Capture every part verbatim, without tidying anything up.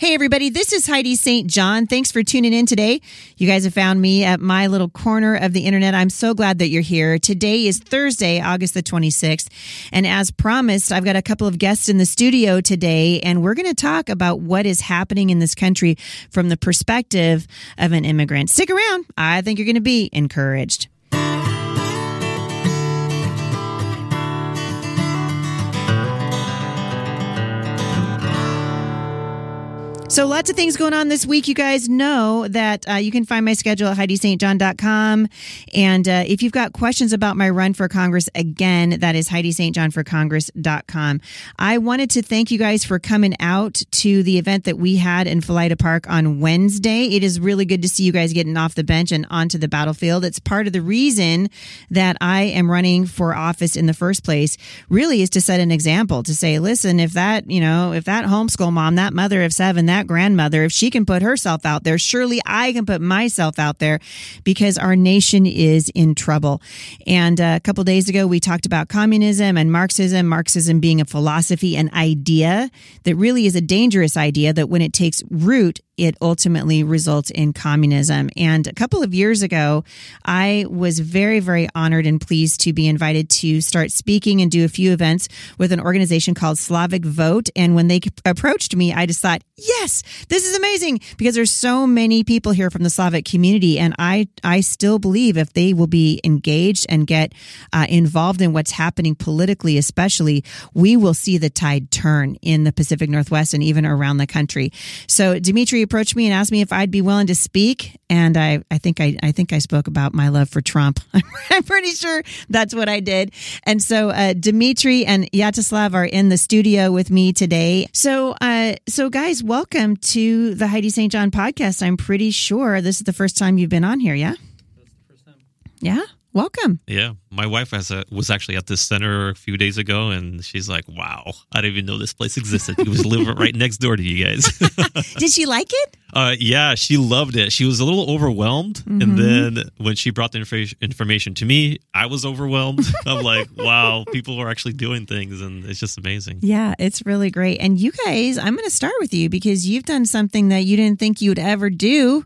Hey, everybody, this is Heidi Saint John. Thanks for tuning in today. You guys have found me at my little corner of the internet. I'm so glad that you're here. Today is Thursday, August the twenty-sixth. And as promised, I've got a couple of guests in the studio today, and we're going to talk about what is happening in this country from the perspective of an immigrant. Stick around. I think you're going to be encouraged. So lots of things going on this week. You guys know that uh, you can find my schedule at Heidi St John dot com. And uh, if you've got questions about my run for Congress, again, that is Heidi St John for Congress dot com. I wanted to thank you guys for coming out to the event that we had in Felida Park on Wednesday. It is really good to see you guys getting off the bench and onto the battlefield. It's part of the reason that I am running for office in the first place, really is to set an example, to say, listen, if that, you know, if that homeschool mom, that mother of seven, that grandmother, if she can put herself out there, surely I can put myself out there, because our nation is in trouble. And a couple days ago, we talked about communism and Marxism, Marxism being a philosophy, an idea that really is a dangerous idea that when it takes root, it ultimately results in communism. And a couple of years ago, I was very, very honored and pleased to be invited to start speaking and do a few events with an organization called Slavic Vote. And when they approached me, I just thought, yes, this is amazing, because there's so many people here from the Slavic community. And I, I still believe if they will be engaged and get uh, involved in what's happening politically, especially, we will see the tide turn in the Pacific Northwest and even around the country. So Dmitri approached me and asked me if I'd be willing to speak. And I, I think I, I think I spoke about my love for Trump. I'm pretty sure that's what I did. And so uh, Dmitri and Yaroslav are in the studio with me today. So, uh, so guys, welcome to the Heidi Saint John podcast. I'm pretty sure this is the first time you've been on here. Yeah. That's the first time. Yeah. Welcome. Yeah. My wife has a, was actually at this center a few days ago, and she's like, wow, I didn't even know this place existed. It was living right next door to you guys. Did she like it? Uh, yeah, she loved it. She was a little overwhelmed. Mm-hmm. And then when she brought the inf- information to me, I was overwhelmed. I'm like, wow, people are actually doing things, and it's just amazing. Yeah, it's really great. And you guys, I'm going to start with you, because you've done something that you didn't think you would ever do,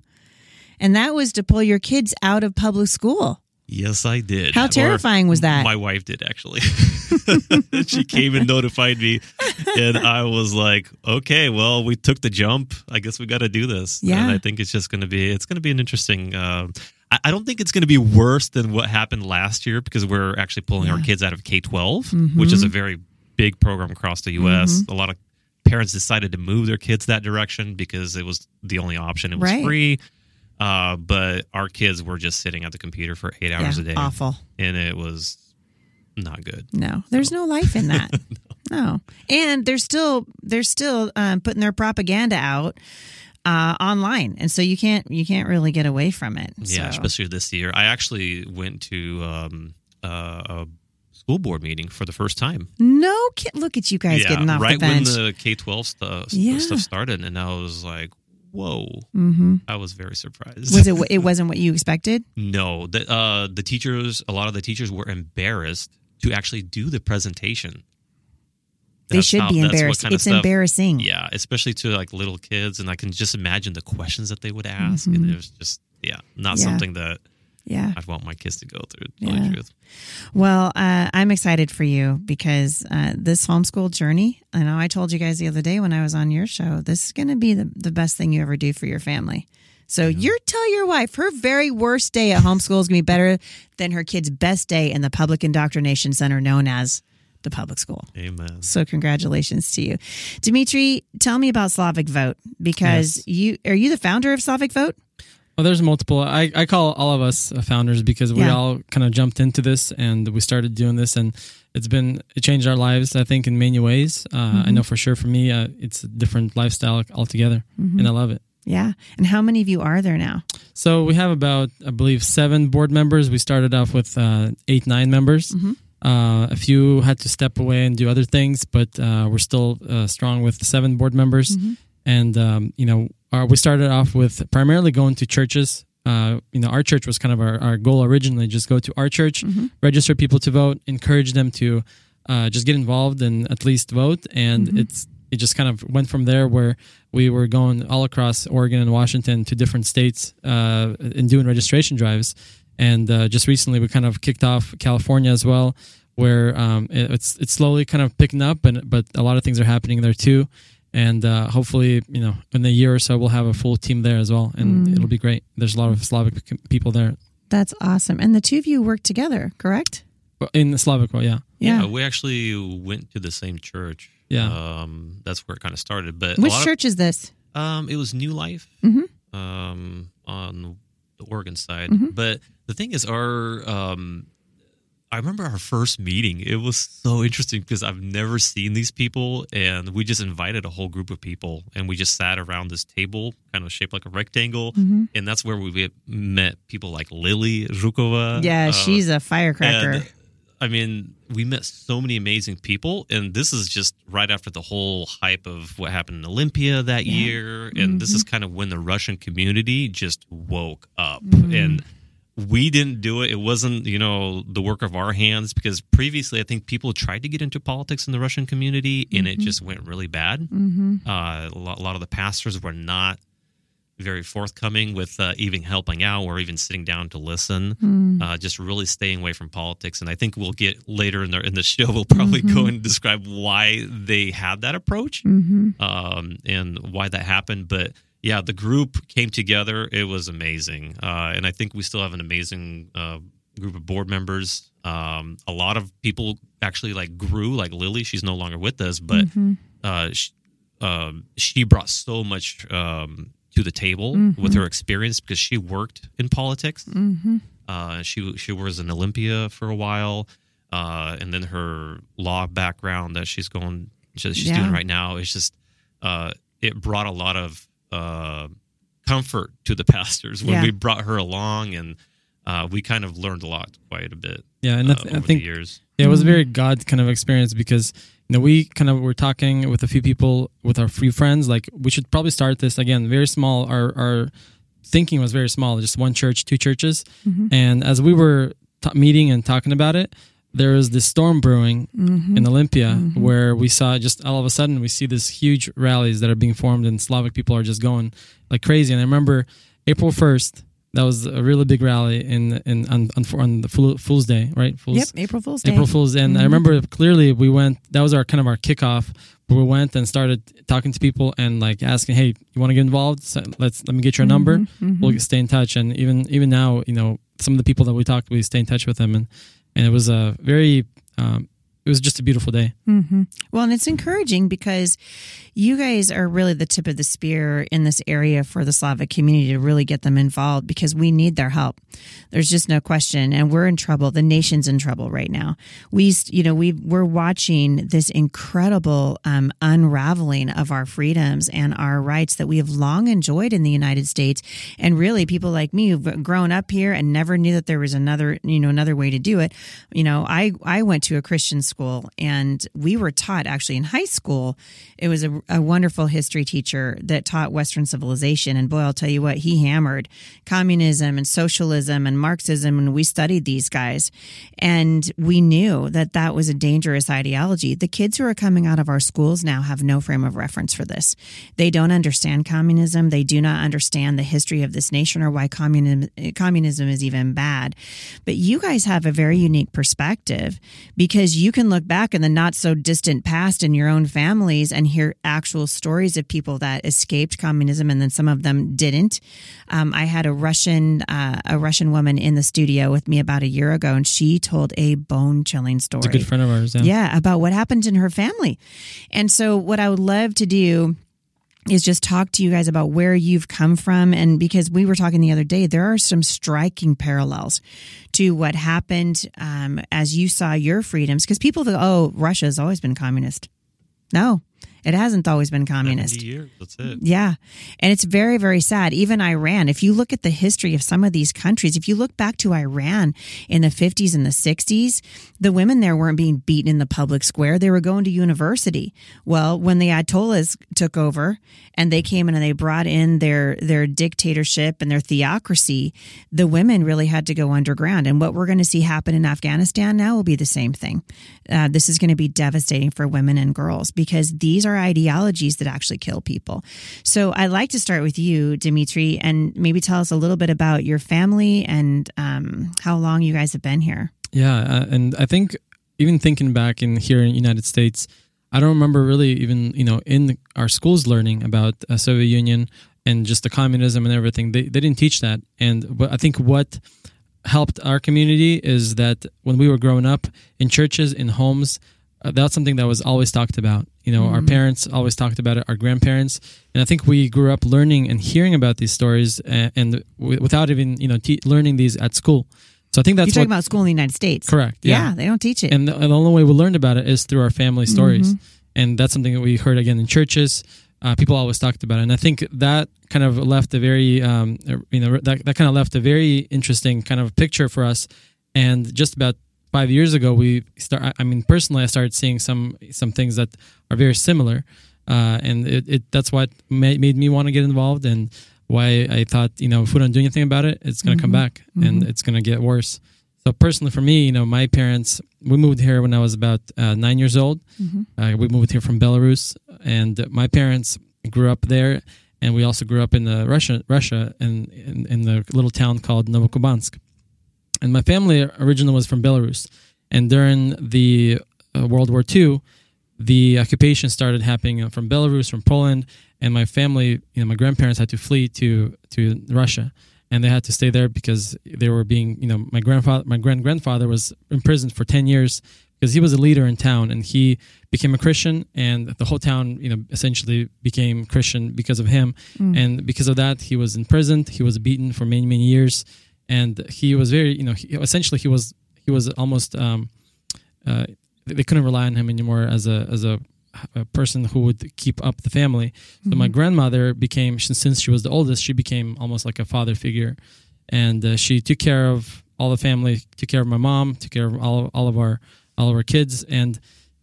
and that was to pull your kids out of public school. Yes, I did. How terrifying or was that? My wife did, actually. She came and notified me, and I was like, okay, well, we took the jump. I guess we got to do this. Yeah. And I think it's just going to be, it's going to be an interesting, uh, I, I don't think it's going to be worse than what happened last year, because we're actually pulling yeah. our kids out of K twelve, mm-hmm. which is a very big program across the U S. Mm-hmm. A lot of parents decided to move their kids that direction because it was the only option. It was right. free. Uh, but our kids were just sitting at the computer for eight hours yeah, a day. Awful. And it was not good. No, there's so. no life in that. no. no. And they're still, they're still um, putting their propaganda out uh, online. And so you can't, you can't really get away from it. Yeah, so. Especially this year. I actually went to um, uh, a school board meeting for the first time. No kid. Look at you guys yeah, getting off right the bench. Right when the K twelve stuff, yeah. stuff started. And I was like, whoa! Mm-hmm. I was very surprised. Was it? It wasn't what you expected? No, the uh, the teachers. A lot of the teachers were embarrassed to actually do the presentation. They that's should how, be embarrassed. Kind of it's stuff, embarrassing. Yeah, especially to like little kids, and I can just imagine the questions that they would ask, mm-hmm. and it was just yeah, not yeah. something that. Yeah, I'd want my kids to go through. Yeah. The truth. Well, uh, I'm excited for you, because uh, this homeschool journey, I know I told you guys the other day when I was on your show, this is going to be the, the best thing you ever do for your family. So yeah. you tell your wife her very worst day at homeschool is going to be better than her kid's best day in the public indoctrination center known as the public school. Amen. So congratulations to you. Dmitri, tell me about Slavic Vote, because yes. you are you the founder of Slavic Vote? Well, there's multiple. I, I call all of us founders, because we yeah. all kind of jumped into this, and we started doing this, and it's been, it changed our lives, I think, in many ways. Uh, mm-hmm. I know for sure for me, uh, it's a different lifestyle altogether, mm-hmm. and I love it. Yeah. And how many of you are there now? So we have about, I believe, seven board members. We started off with uh, eight, nine members. Mm-hmm. Uh, a few had to step away and do other things, but uh, we're still uh, strong with seven board members. Mm-hmm. And, um, you know, our, we started off with primarily going to churches. Uh, you know, our church was kind of our, our goal originally, just go to our church, mm-hmm. register people to vote, encourage them to uh, just get involved and at least vote. And mm-hmm. it's it just kind of went from there, where we were going all across Oregon and Washington to different states uh, and doing registration drives. And uh, just recently, we kind of kicked off California as well, where um, it, it's it's slowly kind of picking up, and but a lot of things are happening there too. And uh, hopefully, you know, in a year or so, we'll have a full team there as well, and mm. it'll be great. There's a lot of Slavic people there. That's awesome. And the two of you work together, correct? In the Slavic Vote, yeah. yeah. Yeah, we actually went to the same church. Yeah. Um, that's where it kind of started. But Which church of, is this? Um, it was New Life mm-hmm. um, on the Oregon side. Mm-hmm. But the thing is, our... Um, I remember our first meeting. It was so interesting because I've never seen these people, and we just invited a whole group of people, and we just sat around this table, kind of shaped like a rectangle, mm-hmm. and that's where we met people like Lily Zhukova. Yeah, uh, she's a firecracker. And, I mean, we met so many amazing people, and this is just right after the whole hype of what happened in Olympia that yeah. year, and mm-hmm. this is kind of when the Russian community just woke up, mm-hmm. and we didn't do it. It wasn't, you know, the work of our hands, because previously I think people tried to get into politics in the Russian community and mm-hmm. it just went really bad. Mm-hmm. Uh, a lot, a lot of the pastors were not very forthcoming with uh, even helping out or even sitting down to listen, mm. uh, just really staying away from politics. And I think we'll get later in the, in the show, we'll probably mm-hmm. go and describe why they had that approach mm-hmm. um, and why that happened. But yeah, the group came together. It was amazing. Uh, and I think we still have an amazing uh, group of board members. Um, a lot of people actually like grew, like Lily. She's no longer with us, but mm-hmm. uh, she, uh, she brought so much um, to the table mm-hmm. with her experience because she worked in politics. Mm-hmm. Uh, she, she was in Olympia for a while. Uh, and then her law background that she's going, she's yeah. doing right now, is just, uh, it brought a lot of, Uh, comfort to the pastors when yeah. we brought her along, and uh, we kind of learned a lot, quite a bit. Yeah, and uh, th- over I think the years. Yeah, it was a very God kind of experience because you know we kind of were talking with a few people with our few friends, like we should probably start this again. Very small. Our our thinking was very small, just one church, two churches, mm-hmm. and as we were t- meeting and talking about it, there was this storm brewing mm-hmm. in Olympia mm-hmm. where we saw just all of a sudden we see these huge rallies that are being formed, and Slavic people are just going like crazy. And I remember April first, that was a really big rally in in on, on, on the Fool, Fool's Day, right? Fool's, yep, April Fool's Day. April Fool's Day. And mm-hmm. I remember clearly we went, that was our kind of our kickoff. We went and started talking to people and like asking, hey, you want to get involved? So let's let me get your mm-hmm, number. Mm-hmm. We'll stay in touch. And even even now, you know, some of the people that we talked, we stay in touch with them. And And it was a very, um, it was just a beautiful day. Mm-hmm. Well, and it's encouraging because you guys are really the tip of the spear in this area for the Slavic community to really get them involved, because we need their help. There's just no question. And we're in trouble. The nation's in trouble right now. We, you know, we, we're watching this incredible um, unraveling of our freedoms and our rights that we have long enjoyed in the United States. And really, people like me who've grown up here and never knew that there was another, you know, another way to do it. You know, I, I went to a Christian school. School, and we were taught actually in high school. It was a, a wonderful history teacher that taught Western civilization. And boy, I'll tell you what, he hammered communism and socialism and Marxism. And we studied these guys, and we knew that that was a dangerous ideology. The kids who are coming out of our schools now have no frame of reference for this. They don't understand communism. They do not understand the history of this nation or why communism, communism is even bad. But you guys have a very unique perspective because you can look back in the not so distant past in your own families and hear actual stories of people that escaped communism, and then some of them didn't. Um, I had a Russian uh, a Russian woman in the studio with me about a year ago, and she told a bone chilling story. It's a good friend of ours, yeah. yeah, about what happened in her family. And so, what I would love to do is just talk to you guys about where you've come from. And because we were talking the other day, there are some striking parallels to what happened um, as you saw your freedoms. Because people go, oh, Russia's always been communist. No, it hasn't always been communist. seventy years, that's it. Yeah. And it's very, very sad. Even Iran, if you look at the history of some of these countries, if you look back to Iran in the fifties and the sixties, the women there weren't being beaten in the public square. They were going to university. Well, when the Ayatollahs took over and they came in and they brought in their, their dictatorship and their theocracy, the women really had to go underground. And what we're going to see happen in Afghanistan now will be the same thing. Uh, this is going to be devastating for women and girls because these are our ideologies that actually kill people. So I'd like to start with you, Dmitri, and maybe tell us a little bit about your family and um, how long you guys have been here. Yeah. Uh, and I think even thinking back in here in the United States, I don't remember really even, you know, in our schools learning about the Soviet Union and just the communism and everything. They they didn't teach that. And but I think what helped our community is that when we were growing up in churches, in homes, uh, that's something that was always talked about. You know, mm-hmm. Our parents always talked about it, our grandparents. And I think we grew up learning and hearing about these stories and, and w- without even, you know, te- learning these at school. So I think that's You're talking what, about school in the United States. Correct. Yeah. yeah, they don't teach it. And the, and the only way we learned about it is through our family stories. Mm-hmm. And that's something that we heard again in churches. Uh, people always talked about it. And I think that kind of left a very, um, you know, that, that kind of left a very interesting kind of picture for us. And just about five years ago, we start. I mean, personally, I started seeing some some things that are very similar. Uh, and it, it that's what made, made me want to get involved. And why I thought, you know, if we don't do anything about it, it's going to mm-hmm. come back mm-hmm. and it's going to get worse. So personally for me, you know, my parents, we moved here when I was about uh, nine years old. Mm-hmm. Uh, we moved here from Belarus, and my parents grew up there. And we also grew up in uh, Russia, Russia in, in, in the little town called Novokubansk. And my family originally was from Belarus. And during the uh, World War Two, the occupation started happening from Belarus, from Poland, and my family, you know, my grandparents had to flee to, to Russia, and they had to stay there because they were being, you know, my grandfather, my grand grandfather was imprisoned for ten years because he was a leader in town, and he became a Christian, and the whole town, you know, essentially became Christian because of him, mm. and because of that, he was imprisoned, he was beaten for many, many years, and he was very, you know, he, essentially he was he was almost. Um, uh, They couldn't rely on him anymore as a as a, a person who would keep up the family. So mm-hmm. my grandmother became, since she was the oldest, she became almost like a father figure, and uh, she took care of all the family, took care of my mom, took care of all all of our all of our kids, and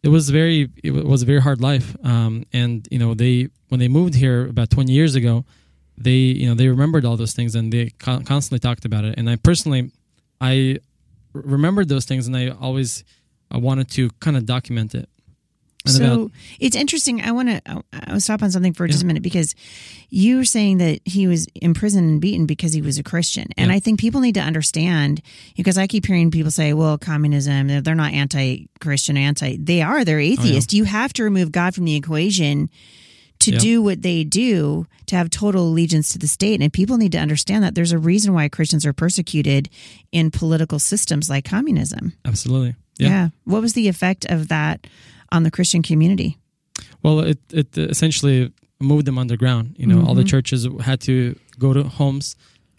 it was very it was a very hard life. Um, and you know they when they moved here about twenty years ago, they you know they remembered all those things and they con- constantly talked about it. And I personally, I remembered those things, and I always. I wanted to kind of document it. And so about, it's interesting. I want to I'll stop on something for yeah. just a minute, because you were saying that he was imprisoned and beaten because he was a Christian. And yeah. I think people need to understand, because I keep hearing people say, well, communism, they're, they're not anti-Christian, anti. They are. They're atheist. Oh, yeah. You have to remove God from the equation to yeah. do what they do, to have total allegiance to the state. And people need to understand that there's a reason why Christians are persecuted in political systems like communism. Absolutely. Yeah. yeah. What was the effect of that on the Christian community? Well, it, it essentially moved them underground. You know, mm-hmm. all the churches had to go to homes.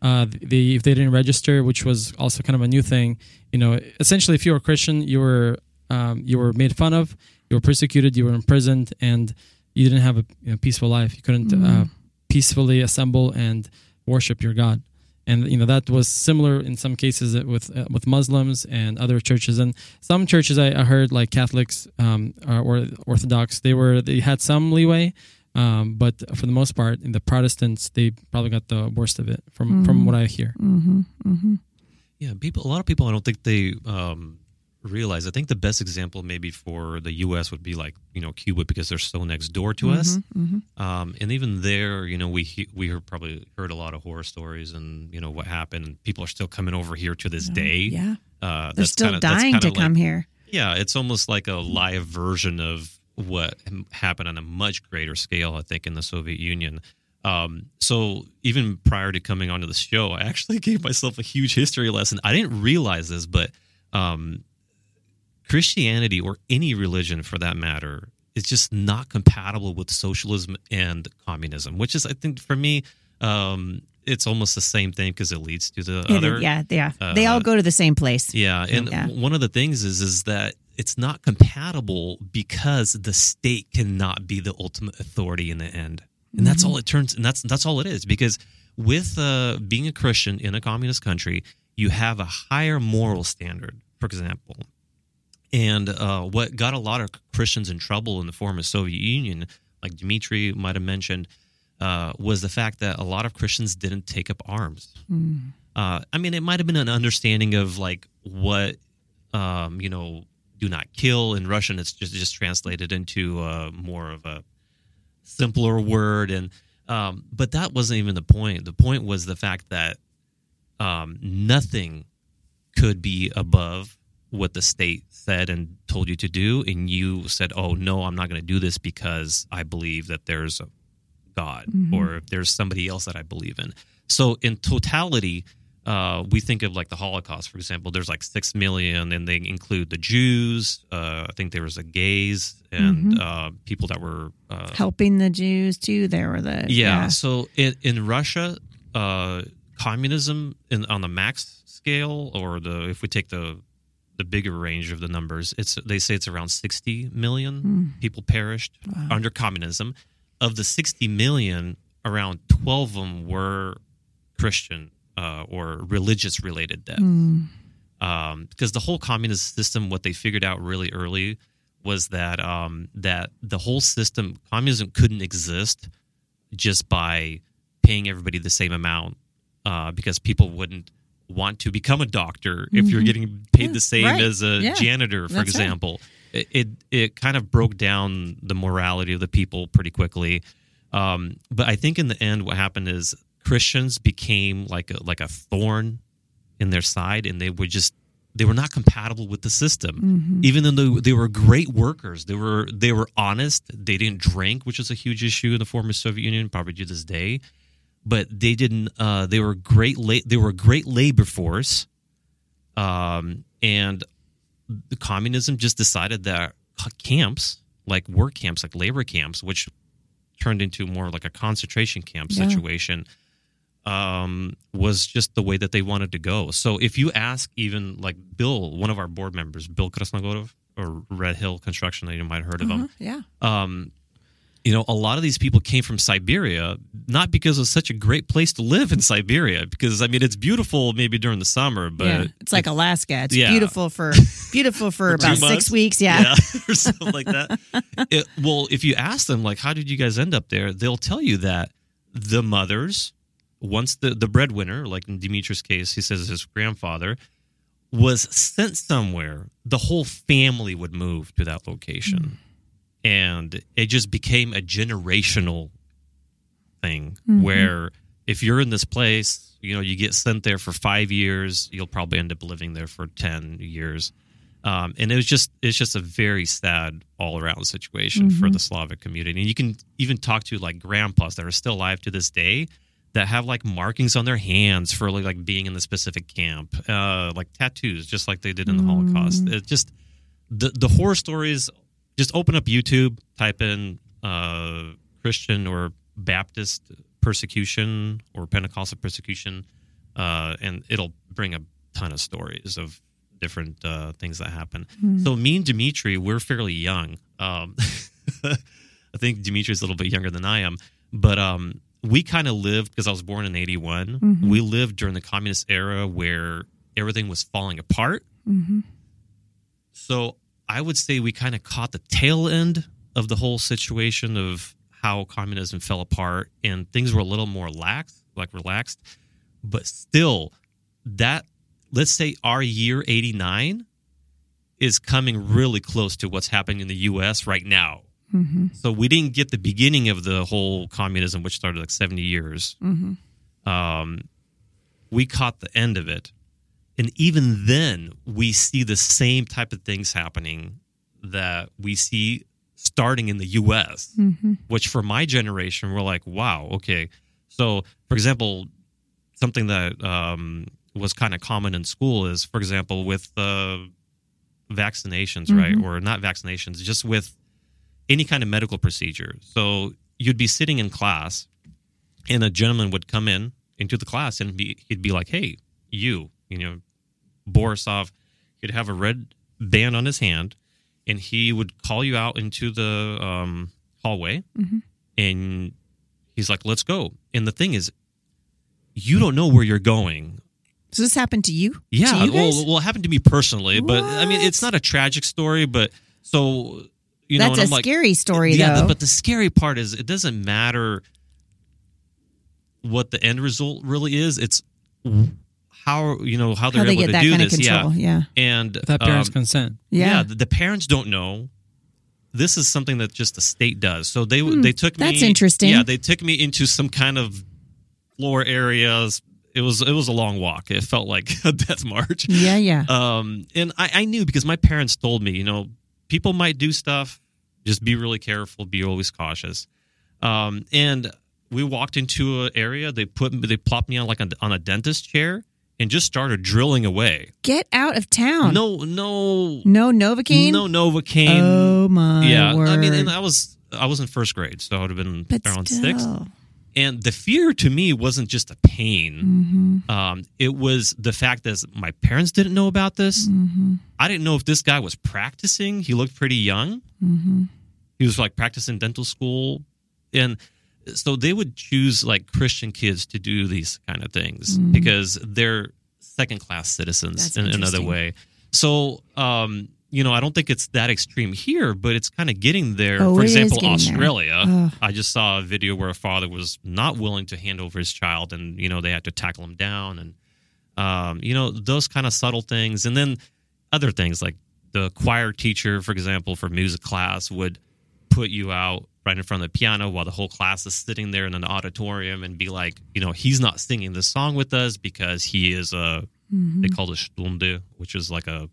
Uh, they, if they didn't register, which was also kind of a new thing, you know, essentially if you were a Christian, you were um, you were made fun of, you were persecuted, you were imprisoned, and you didn't have a you know, peaceful life. You couldn't mm-hmm. uh, peacefully assemble and worship your God. And you know that was similar in some cases with uh, with Muslims and other churches, and some churches I, I heard like Catholics um, or Orthodox, they were they had some leeway, um, but for the most part, in the Protestants they probably got the worst of it from, mm-hmm. from what I hear. Mm-hmm. Mm-hmm. Yeah, people. A lot of people I don't think they um, realize. I think the best example maybe for the U S would be like you know Cuba, because they're so next door to mm-hmm. us. Mm-hmm. Um, and even there, you know, we we heard, probably heard a lot of horror stories and, you know, what happened. And people are still coming over here to this day. Yeah. Uh, They're that's still kinda, dying that's to like, come here. Yeah. It's almost like a live version of what happened on a much greater scale, I think, in the Soviet Union. Um, so even prior to coming onto the show, I actually gave myself a huge history lesson. I didn't realize this, but um, Christianity, or any religion for that matter, is just not compatible with socialism and communism, which is, I think, for me, um, it's almost the same thing because it leads to the it other. Is, yeah, yeah. Uh, they all go to the same place. Yeah, and yeah. one of the things is is that it's not compatible because the state cannot be the ultimate authority in the end, and mm-hmm. that's all it turns. And that's that's all it is, because with uh, being a Christian in a communist country, you have a higher moral standard, for example. And uh, what got a lot of Christians in trouble in the former Soviet Union, like Dmitri might have mentioned, uh, was the fact that a lot of Christians didn't take up arms. Mm. Uh, I mean, it might have been an understanding of like what, um, you know, do not kill in Russian. It's just, just translated into uh, more of a simpler word. And um, but that wasn't even the point. The point was the fact that um, nothing could be above what the state said and told you to do, and you said, oh, no, I'm not going to do this because I believe that there's a God, mm-hmm. or if there's somebody else that I believe in. So in totality, uh, we think of like the Holocaust, for example. There's like six million, and they include the Jews. Uh, I think there was the gays and mm-hmm. uh, people that were uh, helping the Jews too. There were the yeah. yeah. So in, in Russia, uh, communism in, on the max scale, or the if we take the the bigger range of the numbers, it's they say it's around sixty million mm. people perished wow. under communism. Of the sixty million, around twelve of them were Christian uh, or religious-related deaths. Mm. Um, because the whole communist system, what they figured out really early was that um, that the whole system, communism couldn't exist just by paying everybody the same amount uh, because people wouldn't want to become a doctor mm-hmm. if you're getting paid yeah, the same right. as a yeah. janitor, for That's example. Right. It, it it kind of broke down the morality of the people pretty quickly, um, but I think in the end, what happened is Christians became like a, like a thorn in their side, and they were just they were not compatible with the system. Mm-hmm. Even though they were great workers, they were they were honest. They didn't drink, which is a huge issue in the former Soviet Union, probably to this day. But they didn't. Uh, they were great. La- they were a great labor force, um, and. The communism just decided that camps, like work camps, like labor camps, which turned into more like a concentration camp yeah. situation, um, was just the way that they wanted to go. So if you ask even like Bill, one of our board members, Bill Krasnogorov, or Red Hill Construction, you might have heard of uh-huh, him. Yeah. Um, you know, a lot of these people came from Siberia, not because it was such a great place to live in Siberia, because, I mean, it's beautiful maybe during the summer, but... Yeah, it's like it, Alaska. It's yeah. beautiful for beautiful for, for about six weeks, yeah. yeah. Or something like that. It, well, if you ask them, like, how did you guys end up there? They'll tell you that the mothers, once the, the breadwinner, like in Dmitri's case, he says his grandfather, was sent somewhere, the whole family would move to that location. Mm. And it just became a generational thing mm-hmm. where if you're in this place, you know, you get sent there for five years, you'll probably end up living there for ten years. Um, and it was just it's just a very sad all around situation mm-hmm. for the Slavic community. And you can even talk to like grandpas that are still alive to this day that have like markings on their hands for like being in the specific camp, uh, like tattoos, just like they did in the mm-hmm. Holocaust. It just the, the horror stories. Just open up YouTube, type in uh, Christian or Baptist persecution or Pentecostal persecution, uh, and it'll bring a ton of stories of different uh, things that happen. Mm-hmm. So me and Dmitri, we're fairly young. Um, I think Dmitri's a little bit younger than I am. But um, we kind of lived, because I was born in eighty-one, mm-hmm. we lived during the communist era where everything was falling apart. Mm-hmm. So... I would say we kind of caught the tail end of the whole situation of how communism fell apart, and things were a little more lax, like relaxed. But still, that let's say our year eighty-nine is coming really close to what's happening in the U S right now. Mm-hmm. So we didn't get the beginning of the whole communism, which started like seventy years. Mm-hmm. Um, we caught the end of it. And even then, we see the same type of things happening that we see starting in the U S, mm-hmm. which for my generation, we're like, wow, okay. So, for example, something that um, was kind of common in school is, for example, with uh, vaccinations, mm-hmm. right? Or not vaccinations, just with any kind of medical procedure. So you'd be sitting in class, and a gentleman would come in into the class, and be, he'd be like, hey, you. You know, Borisov, he'd have a red band on his hand, and he would call you out into the um, hallway, mm-hmm. and he's like, let's go. And the thing is, you don't know where you're going. So this happened to you? Yeah, to you well, well, it happened to me personally, what? But I mean, it's not a tragic story, but so, you That's know. That's a I'm scary like, story, yeah, though. Yeah, but the scary part is it doesn't matter what the end result really is. It's... How you know how they're how they able to do this? Kind of control, yeah. yeah, and without parents' um, consent. Yeah, yeah the, the parents don't know. this is something that just the state does. So they hmm, they took me. That's interesting. Yeah, they took me into some kind of floor areas. It was it was a long walk. It felt like a death march. Yeah, yeah. Um, and I, I knew because my parents told me, you know, people might do stuff. Just be really careful. Be always cautious. Um, and we walked into an area. They put they plopped me on like a, on a dentist chair and just started drilling away. Get out of town. No, no, no Novocaine. No Novocaine. Oh my! Yeah, word. I mean, and I was I was in first grade, so I would have been but around still. sixth. And the fear to me wasn't just the pain. Mm-hmm. Um, it was the fact that my parents didn't know about this. Mm-hmm. I didn't know if this guy was practicing. He looked pretty young. Mm-hmm. He was like practicing dental school. And so they would choose like Christian kids to do these kind of things mm-hmm. because they're second-class citizens in, in another way. So, um, you know, I don't think it's that extreme here, but it's kind of getting there. Oh, for example, Australia. I just saw a video where a father was not willing to hand over his child, and you know they had to tackle him down, and um, you know those kind of subtle things, and then other things like the choir teacher, for example, for music class would put you out right in front of the piano while the whole class is sitting there in an auditorium, and be like, you know, he's not singing this song with us because he is a mm-hmm. they call it Stunde, which is like a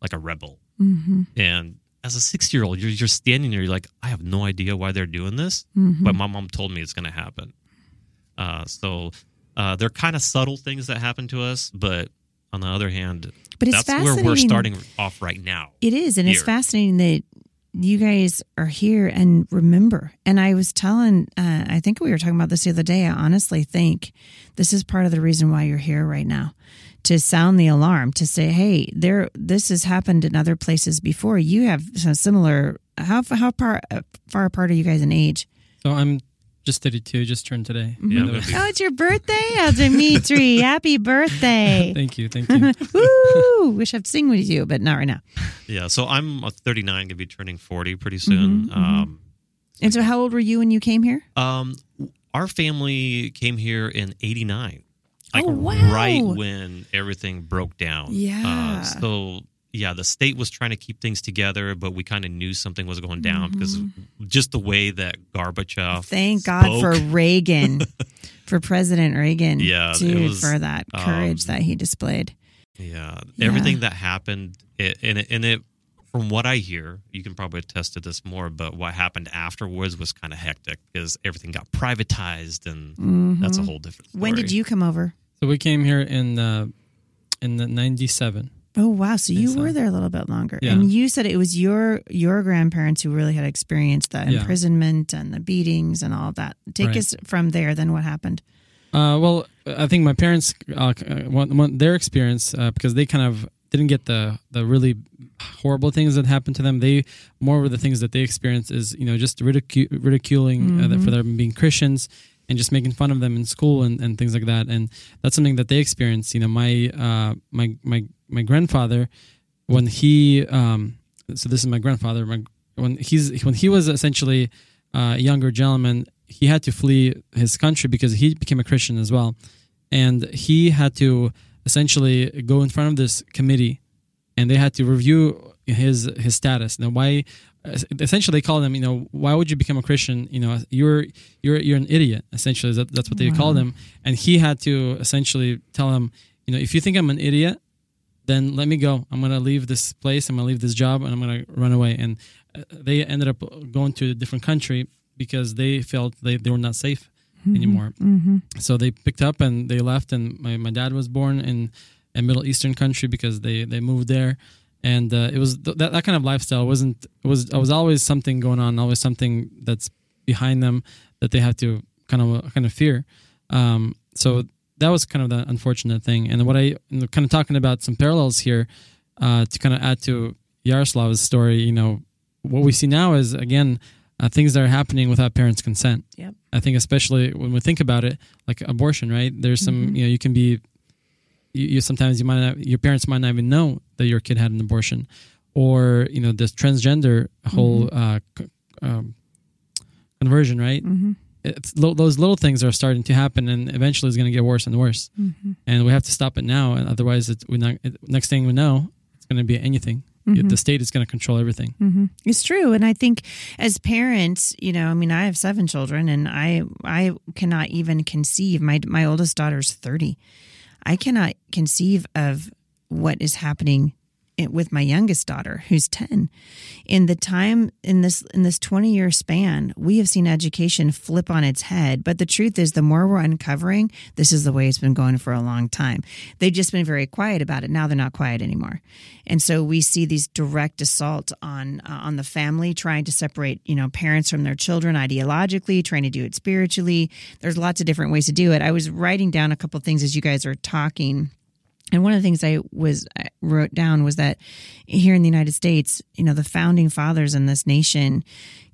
like a rebel. Mm-hmm. And as a six-year-old, you're, you're standing there, you're like, I have no idea why they're doing this, mm-hmm. but my mom told me it's going to happen. Uh, so uh, they're kind of subtle things that happen to us, but on the other hand, but it's that's where we're starting off right now. It is, and here. It's fascinating that you guys are here and remember. And I was telling, uh, I think we were talking about this the other day, I honestly think this is part of the reason why you're here right now. To sound the alarm, to say, hey, there, this has happened in other places before. You have some similar, how how far, far apart are you guys in age? So I'm just thirty-two, just turned today. Yeah, mm-hmm. Oh, it's your birthday? Oh, Dmitri, happy birthday. Thank you, thank you. Woo, wish I'd sing with you, but not right now. Yeah, so I'm thirty-nine, going to be turning forty pretty soon. Mm-hmm, um, mm-hmm. And so how old were you when you came here? Um, our family came here in eighty-nine. Like oh, wow. right when everything broke down. Yeah. Uh, so, yeah, the state was trying to keep things together, but we kind of knew something was going down mm-hmm. because just the way that Gorbachev Thank spoke. God for Reagan, for President Reagan. Yeah. Dude, it was, for that courage um, that he displayed. Yeah. yeah. Everything that happened, it, and, it, and it, from what I hear, you can probably attest to this more, but what happened afterwards was kind of hectic because everything got privatized, and mm-hmm. that's a whole different story. When did you come over? So we came here in uh, in the ninety-seven. Oh wow! So you were there a little bit longer, yeah. and you said it was your your grandparents who really had experienced the yeah. imprisonment and the beatings and all of that. Take right. us from there. Then what happened? Uh, well, I think my parents uh, want, want their experience uh, because they kind of didn't get the the really horrible things that happened to them. They more were the things that they experienced is you know just ridicu- ridiculing mm-hmm. uh, for them being Christians. And just making fun of them in school and, and things like that, and that's something that they experienced. You know, my uh, my my my grandfather, when he um, so this is my grandfather. My, when he's when he was essentially a younger gentleman, he had to flee his country because he became a Christian as well, and he had to essentially go in front of this committee, and they had to review his his status. Now, why? Essentially, they call them. You know, why would you become a Christian? You know, you're you're you're an idiot. Essentially, that, that's what they wow. call them. And he had to essentially tell him, you know, if you think I'm an idiot, then let me go. I'm gonna leave this place. I'm gonna leave this job, and I'm gonna run away. And they ended up going to a different country because they felt they, they were not safe mm-hmm. anymore. Mm-hmm. So they picked up and they left. And my, my dad was born in a Middle Eastern country because they, they moved there. And uh, it was th- that, that kind of lifestyle wasn't was it was always something going on, always something that's behind them that they have to kind of kind of fear. Um, so that was kind of the unfortunate thing. And what I and kind of talking about some parallels here uh, to kind of add to Yaroslav's story. You know, what we see now is again uh, things that are happening without parents' consent. Yep. I think especially when we think about it, like abortion, right? There's some mm-hmm. you know you can be. You, you sometimes you might not, your parents might not even know that your kid had an abortion, or you know this transgender whole mm-hmm. uh, c- um, conversion, right? Mm-hmm. It's lo- those little things are starting to happen, and eventually it's going to get worse and worse. Mm-hmm. And we have to stop it now, and otherwise, it's, we're not, it, next thing we know, it's going to be anything. Mm-hmm. The state is going to control everything. Mm-hmm. It's true. And I think as parents, you know, I mean, I have seven children and I I cannot even conceive. My my oldest daughter's thirty. I cannot conceive of what is happening with my youngest daughter, who's ten. In the time, in this in this twenty-year span, we have seen education flip on its head. But the truth is, the more we're uncovering, this is the way it's been going for a long time. They've just been very quiet about it. Now they're not quiet anymore. And so we see these direct assaults on uh, on the family, trying to separate, you know, parents from their children ideologically, trying to do it spiritually. There's lots of different ways to do it. I was writing down a couple of things as you guys are talking. And one of the things I was I wrote down was that here in the United States, you know, the founding fathers in this nation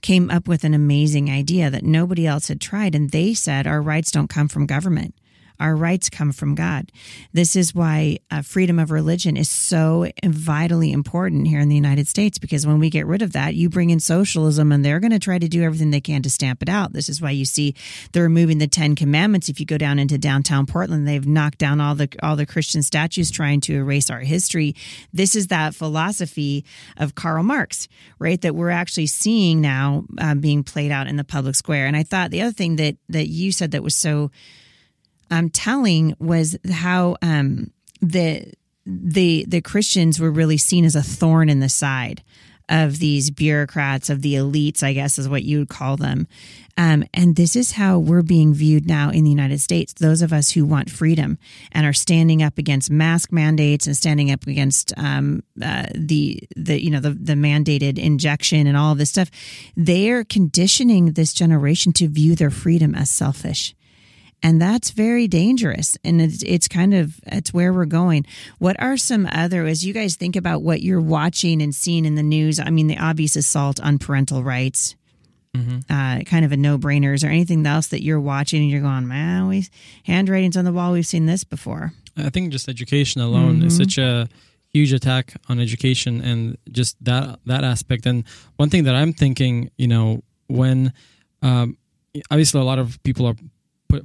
came up with an amazing idea that nobody else had tried. And they said, our rights don't come from government. Our rights come from God. This is why uh, freedom of religion is so vitally important here in the United States, because when we get rid of that, you bring in socialism and they're going to try to do everything they can to stamp it out. This is why you see they're removing the Ten Commandments. If you go down into downtown Portland, they've knocked down all the all the Christian statues trying to erase our history. This is that philosophy of Karl Marx, right, that we're actually seeing now uh, being played out in the public square. And I thought the other thing that that you said that was so Um, telling was how um, the the the Christians were really seen as a thorn in the side of these bureaucrats, of the elites, I guess is what you would call them. Um, and this is how we're being viewed now in the United States. Those of us who want freedom and are standing up against mask mandates and standing up against um, uh, the the you know the the mandated injection and all of this stuff, they are conditioning this generation to view their freedom as selfish. And that's very dangerous. And it's, it's kind of, it's where we're going. What are some other, as you guys think about what you're watching and seeing in the news, I mean, the obvious assault on parental rights, mm-hmm. uh, kind of a no-brainer. Is there anything else that you're watching and you're going, man, we, handwriting's on the wall, we've seen this before? I think just education alone mm-hmm. is such a huge attack on education and just that that aspect. And one thing that I'm thinking, you know, when, um, obviously a lot of people are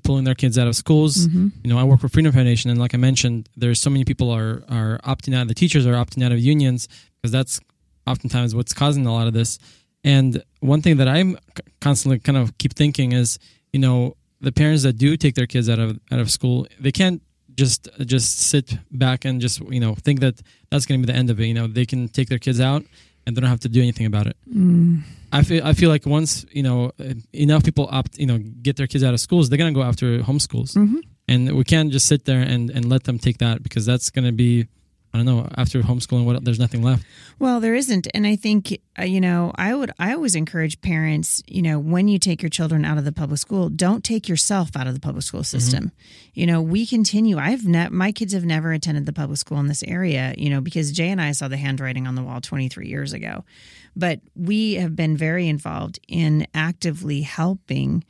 pulling their kids out of schools. Mm-hmm. You know, I work for Freedom Foundation, and like I mentioned, there's so many people are are opting out. The teachers are opting out of unions because that's oftentimes what's causing a lot of this. And one thing that I'm constantly kind of keep thinking is, you know, the parents that do take their kids out of out of school, they can't just just sit back and just you know think that that's going to be the end of it. You know, they can take their kids out and they don't have to do anything about it. Mm. I feel I feel like once you know enough people opt you know get their kids out of schools, they're gonna go after homeschools, mm-hmm. and we can't just sit there and, and let them take that, because that's gonna be I don't know after homeschooling what there's nothing left. Well, there isn't, and I think uh, you know I would I always encourage parents, you know, when you take your children out of the public school, don't take yourself out of the public school system. Mm-hmm. You know, we continue. I've ne- my kids have never attended the public school in this area, you know, because Jay and I saw the handwriting on the wall twenty-three years ago. But we have been very involved in actively helping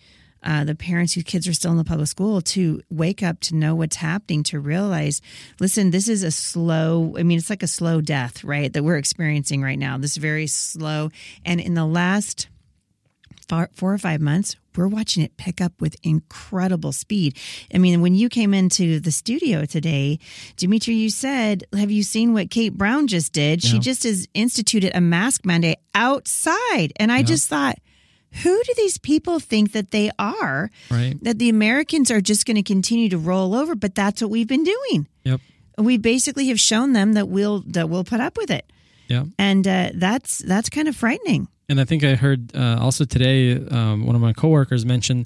uh, the parents whose kids are still in the public school to wake up, to know what's happening, to realize, listen, this is a slow, I mean, it's like a slow death, right, that we're experiencing right now. This very slow. And in the last four or five months, we're watching it pick up with incredible speed. I mean, when you came into the studio today, Dmitri, you said, have you seen what Kate Brown just did? Yeah. She just has instituted a mask mandate outside. And I yeah. just thought, who do these people think that they are? Right. That the Americans are just going to continue to roll over, but that's what we've been doing. Yep. We basically have shown them that we'll that we'll put up with it. Yeah. And uh, that's that's kind of frightening. And I think I heard uh, also today um, one of my coworkers mentioned,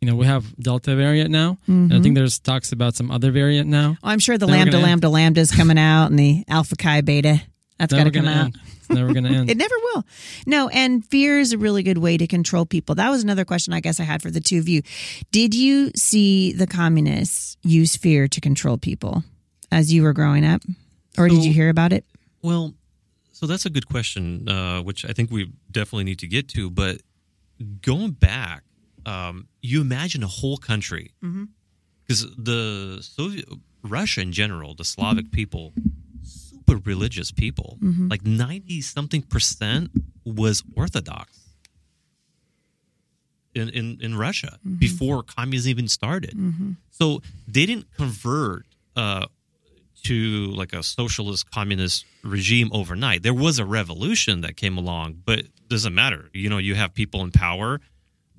you know, we have Delta variant now. Mm-hmm. And I think there's talks about some other variant now. Oh, I'm sure the Lambda, Lambda, Lambda is coming out, and the Alpha Chi Beta. That's got to come out. End. It's never going to end. It never will. No, and fear is a really good way to control people. That was another question I guess I had for the two of you. Did you see the communists use fear to control people as you were growing up? Or so, did you hear about it? Well, so that's a good question, uh, which I think we definitely need to get to. But going back, um, you imagine a whole country. Because mm-hmm. the Soviet, Russia in general, the Slavic mm-hmm. people, super religious people, mm-hmm. like ninety-something percent was Orthodox in, in, in Russia mm-hmm. before communism even started. Mm-hmm. So they didn't convert uh, to like a socialist communist regime overnight. There was a revolution that came along, but it doesn't matter. You know, you have people in power,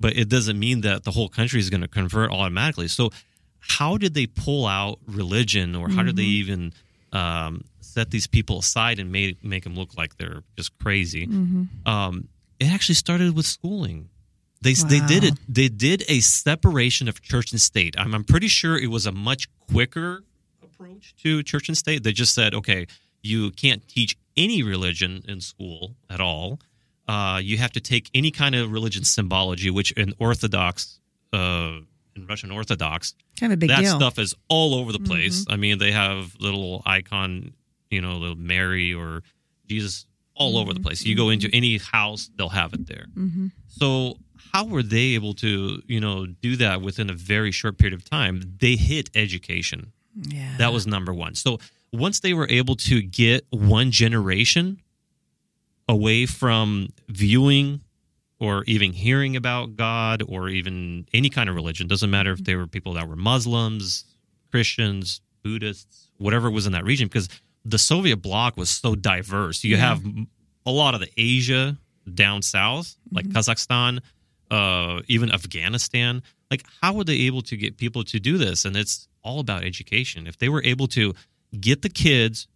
but it doesn't mean that the whole country is going to convert automatically. So how did they pull out religion, or how mm-hmm. did they even um, set these people aside and make, make them look like they're just crazy? Mm-hmm. Um, it actually started with schooling. They wow. they did it. They did a separation of church and state. I'm, I'm pretty sure it was a much quicker approach to church and state. They just said, okay, you can't teach any religion in school at all. Uh, you have to take any kind of religion symbology, which in Orthodox, uh, in Russian Orthodox, kind of a big that deal. Stuff is all over the place. Mm-hmm. I mean, they have little icon, you know, little Mary or Jesus all mm-hmm. over the place. You go into any house, they'll have it there. Mm-hmm. So how were they able to, you know, do that within a very short period of time? They hit education. Yeah. That was number one. So once they were able to get one generation away from viewing or even hearing about God or even any kind of religion, doesn't matter if they were people that were Muslims, Christians, Buddhists, whatever was in that region, because the Soviet bloc was so diverse. You yeah. have a lot of the Asia down south, like mm-hmm. Kazakhstan, uh, even Afghanistan. Like, how were they able to get people to do this? And it's all about education. If they were able to get the kids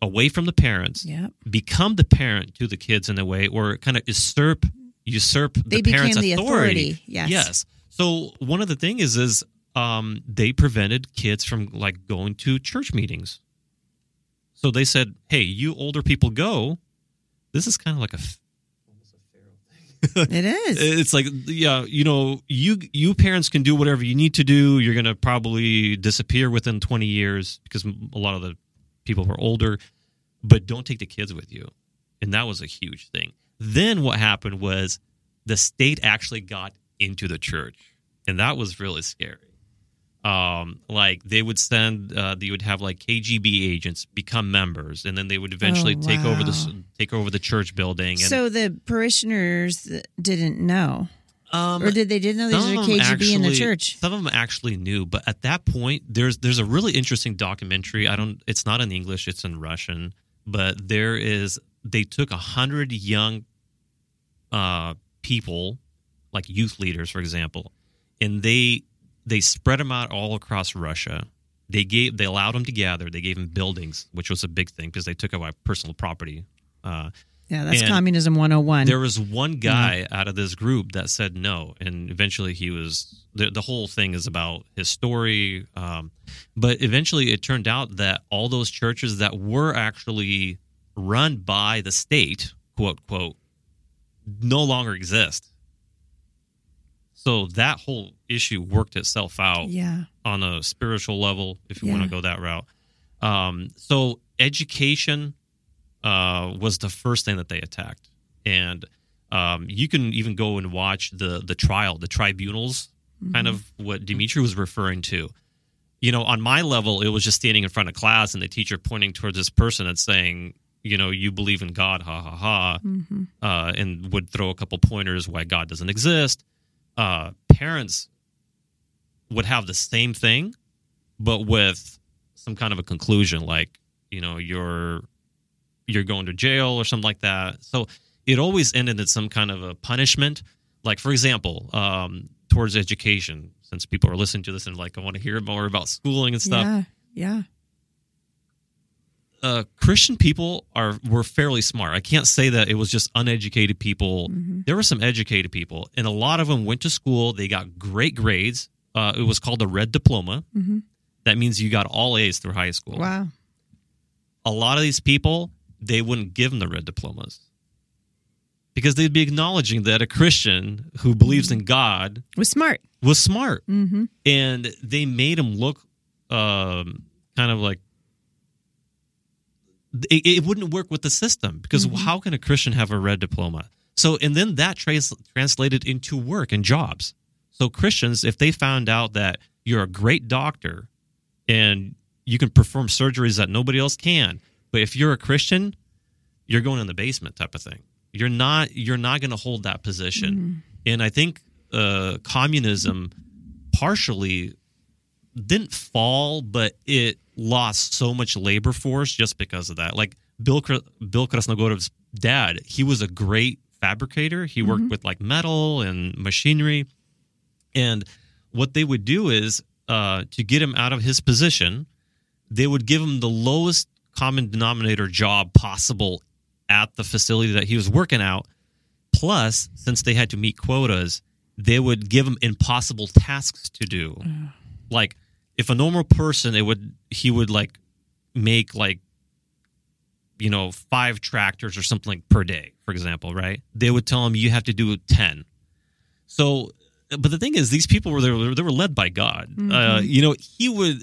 away from the parents, yep. become the parent to the kids in a way, or kind of usurp usurp they the parents' the authority. authority. Yes. yes. So one of the things is, is um, they prevented kids from like going to church meetings. So they said, hey, you older people go. This is kind of like a It is. It's like, yeah, you know, you you parents can do whatever you need to do. You're going to probably disappear within twenty years because a lot of the people were older, but don't take the kids with you. And that was a huge thing. Then what happened was the state actually got into the church, and that was really scary. Um, like they would send, uh, they would have like K G B agents become members, and then they would eventually oh, wow. take over the take over the church building. And so the parishioners didn't know, um, or did they didn't know these were K G B actually, in the church? Some of them actually knew, but at that point, there's there's a really interesting documentary. I don't, it's not in English, it's in Russian, but there is they took a hundred young, uh, people, like youth leaders, for example, and they. They spread them out all across Russia. They gave, they allowed them to gather. They gave them buildings, which was a big thing because they took away personal property. Uh, yeah, that's communism one oh one. There was one guy mm-hmm. out of this group that said no, and eventually he was. The, the whole thing is about his story, um, but eventually it turned out that all those churches that were actually run by the state, quote quote, no longer exist. So that whole issue worked itself out yeah. on a spiritual level, if you yeah. want to go that route. Um, so education uh, was the first thing that they attacked. And um, you can even go and watch the the trial, the tribunals, mm-hmm. kind of what Dmitri was referring to. You know, on my level, it was just standing in front of class and the teacher pointing towards this person and saying, you know, you believe in God, ha, ha, ha, mm-hmm. uh, and would throw a couple pointers why God doesn't exist. Uh, parents would have the same thing, but with some kind of a conclusion, like, you know, you're you're going to jail or something like that. So it always ended in some kind of a punishment. Like, for example, um, towards education, since people are listening to this and like, I want to hear more about schooling and stuff. Yeah, yeah. Uh, Christian people are were fairly smart. I can't say that it was just uneducated people. Mm-hmm. There were some educated people, and a lot of them went to school. They got great grades. Uh, it was called a red diploma. Mm-hmm. That means you got all A's through high school. Wow. A lot of these people, they wouldn't give them the red diplomas because they'd be acknowledging that a Christian who believes in God was smart. Was smart, mm-hmm. and they made them look um, kind of like. It, it wouldn't work with the system because mm-hmm. how can a Christian have a red diploma? So, and then that tra- translated into work and jobs. So Christians, if they found out that you're a great doctor and you can perform surgeries that nobody else can, but if you're a Christian, you're going in the basement type of thing. You're not, you're not going to hold that position. Mm-hmm. And I think uh, communism partially didn't fall, but it lost so much labor force just because of that. Like Bill Bill Krasnogorov's dad, he was a great fabricator. He worked mm-hmm. with like metal and machinery. And what they would do is uh, to get him out of his position, they would give him the lowest common denominator job possible at the facility that he was working out. Plus, since they had to meet quotas, they would give him impossible tasks to do. Mm. Like if a normal person, it would he would like make like, you know, five tractors or something like per day, for example, right? They would tell him you have to do ten. So, but the thing is, these people were they were, they were led by God. Mm-hmm. Uh, you know, he would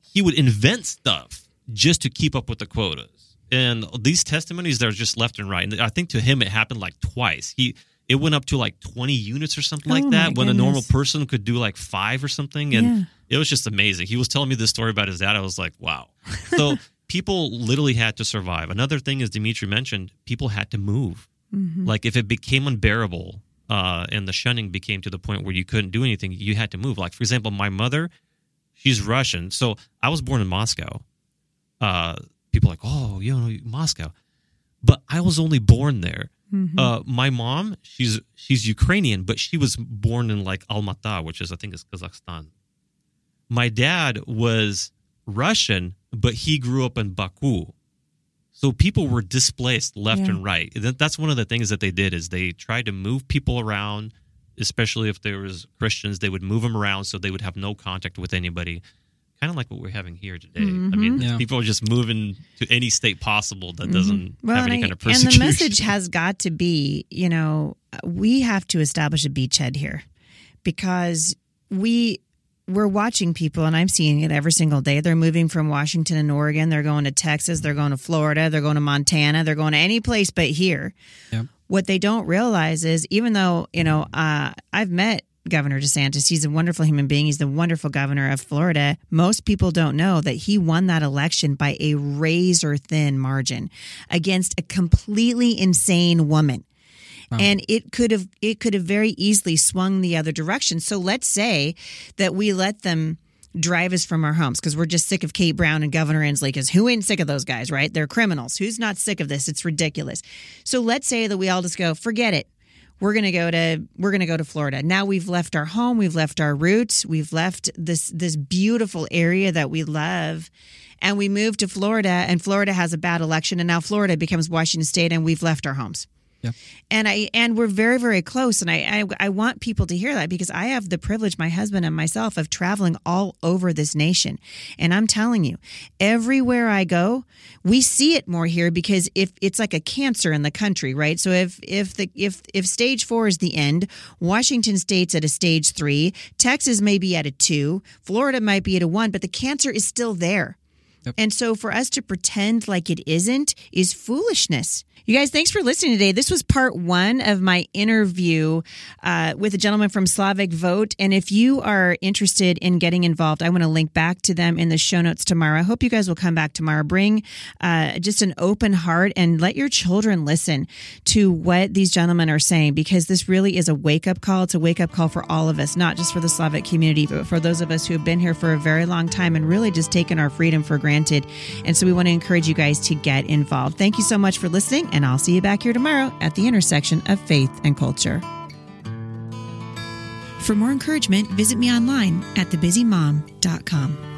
he would invent stuff just to keep up with the quotas. And these testimonies, they're just left and right. And I think to him, it happened like twice. He it went up to like twenty units or something oh like that when goodness. a normal person could do like five or something. And yeah. it was just amazing. He was telling me this story about his dad. I was like, wow. So people literally had to survive. Another thing, as Dmitri mentioned, people had to move. Mm-hmm. Like if it became unbearable uh, and the shunning became to the point where you couldn't do anything, you had to move. Like, for example, my mother, she's Russian. So I was born in Moscow. Uh, people are like, oh, you know, Moscow. But I was only born there. Mm-hmm. Uh, my mom, she's she's Ukrainian, but she was born in like Almaty, which is, I think, is Kazakhstan. My dad was Russian, but he grew up in Baku. So people were displaced left yeah. and right. That's one of the things that they did is they tried to move people around, especially if there was Christians. They would move them around so they would have no contact with anybody. Kind of like what we're having here today. Mm-hmm. I mean, yeah. people are just moving to any state possible that doesn't mm-hmm. well, have any I, kind of persecution. And the message has got to be, you know, we have to establish a beachhead here because we... We're watching people, and I'm seeing it every single day. They're moving from Washington and Oregon. They're going to Texas. They're going to Florida. They're going to Montana. They're going to any place but here. Yeah. What they don't realize is, even though, you know, uh, I've met Governor DeSantis. He's a wonderful human being. He's the wonderful governor of Florida. Most people don't know that he won that election by a razor-thin margin against a completely insane woman. And it could have it could have very easily swung the other direction. So let's say that we let them drive us from our homes because we're just sick of Kate Brown and Governor Inslee, because who ain't sick of those guys, right? They're criminals. Who's not sick of this? It's ridiculous. So let's say that we all just go, forget it. We're going to go to we're going to go to Florida. Now we've left our home. We've left our roots. We've left this this beautiful area that we love. And we move to Florida, and Florida has a bad election. And now Florida becomes Washington State, and we've left our homes. Yeah. And I and we're very, very close. And I, I I want people to hear that because I have the privilege, my husband and myself, of traveling all over this nation. And I'm telling you, everywhere I go, we see it more here because if it's like a cancer in the country, right? So if if the if if stage four is the end, Washington State's at a stage three, Texas may be at a two, Florida might be at a one, but the cancer is still there. Yep. And so for us to pretend like it isn't is foolishness. You guys, thanks for listening today. This was part one of my interview uh, with a gentleman from Slavic Vote. And if you are interested in getting involved, I want to link back to them in the show notes tomorrow. I hope you guys will come back tomorrow. Bring uh, just an open heart and let your children listen to what these gentlemen are saying, because this really is a wake-up call. It's a wake-up call for all of us, not just for the Slavic community, but for those of us who have been here for a very long time and really just taken our freedom for granted. And so we want to encourage you guys to get involved. Thank you so much for listening. And I'll see you back here tomorrow at the intersection of faith and culture. For more encouragement, visit me online at the busy mom dot com.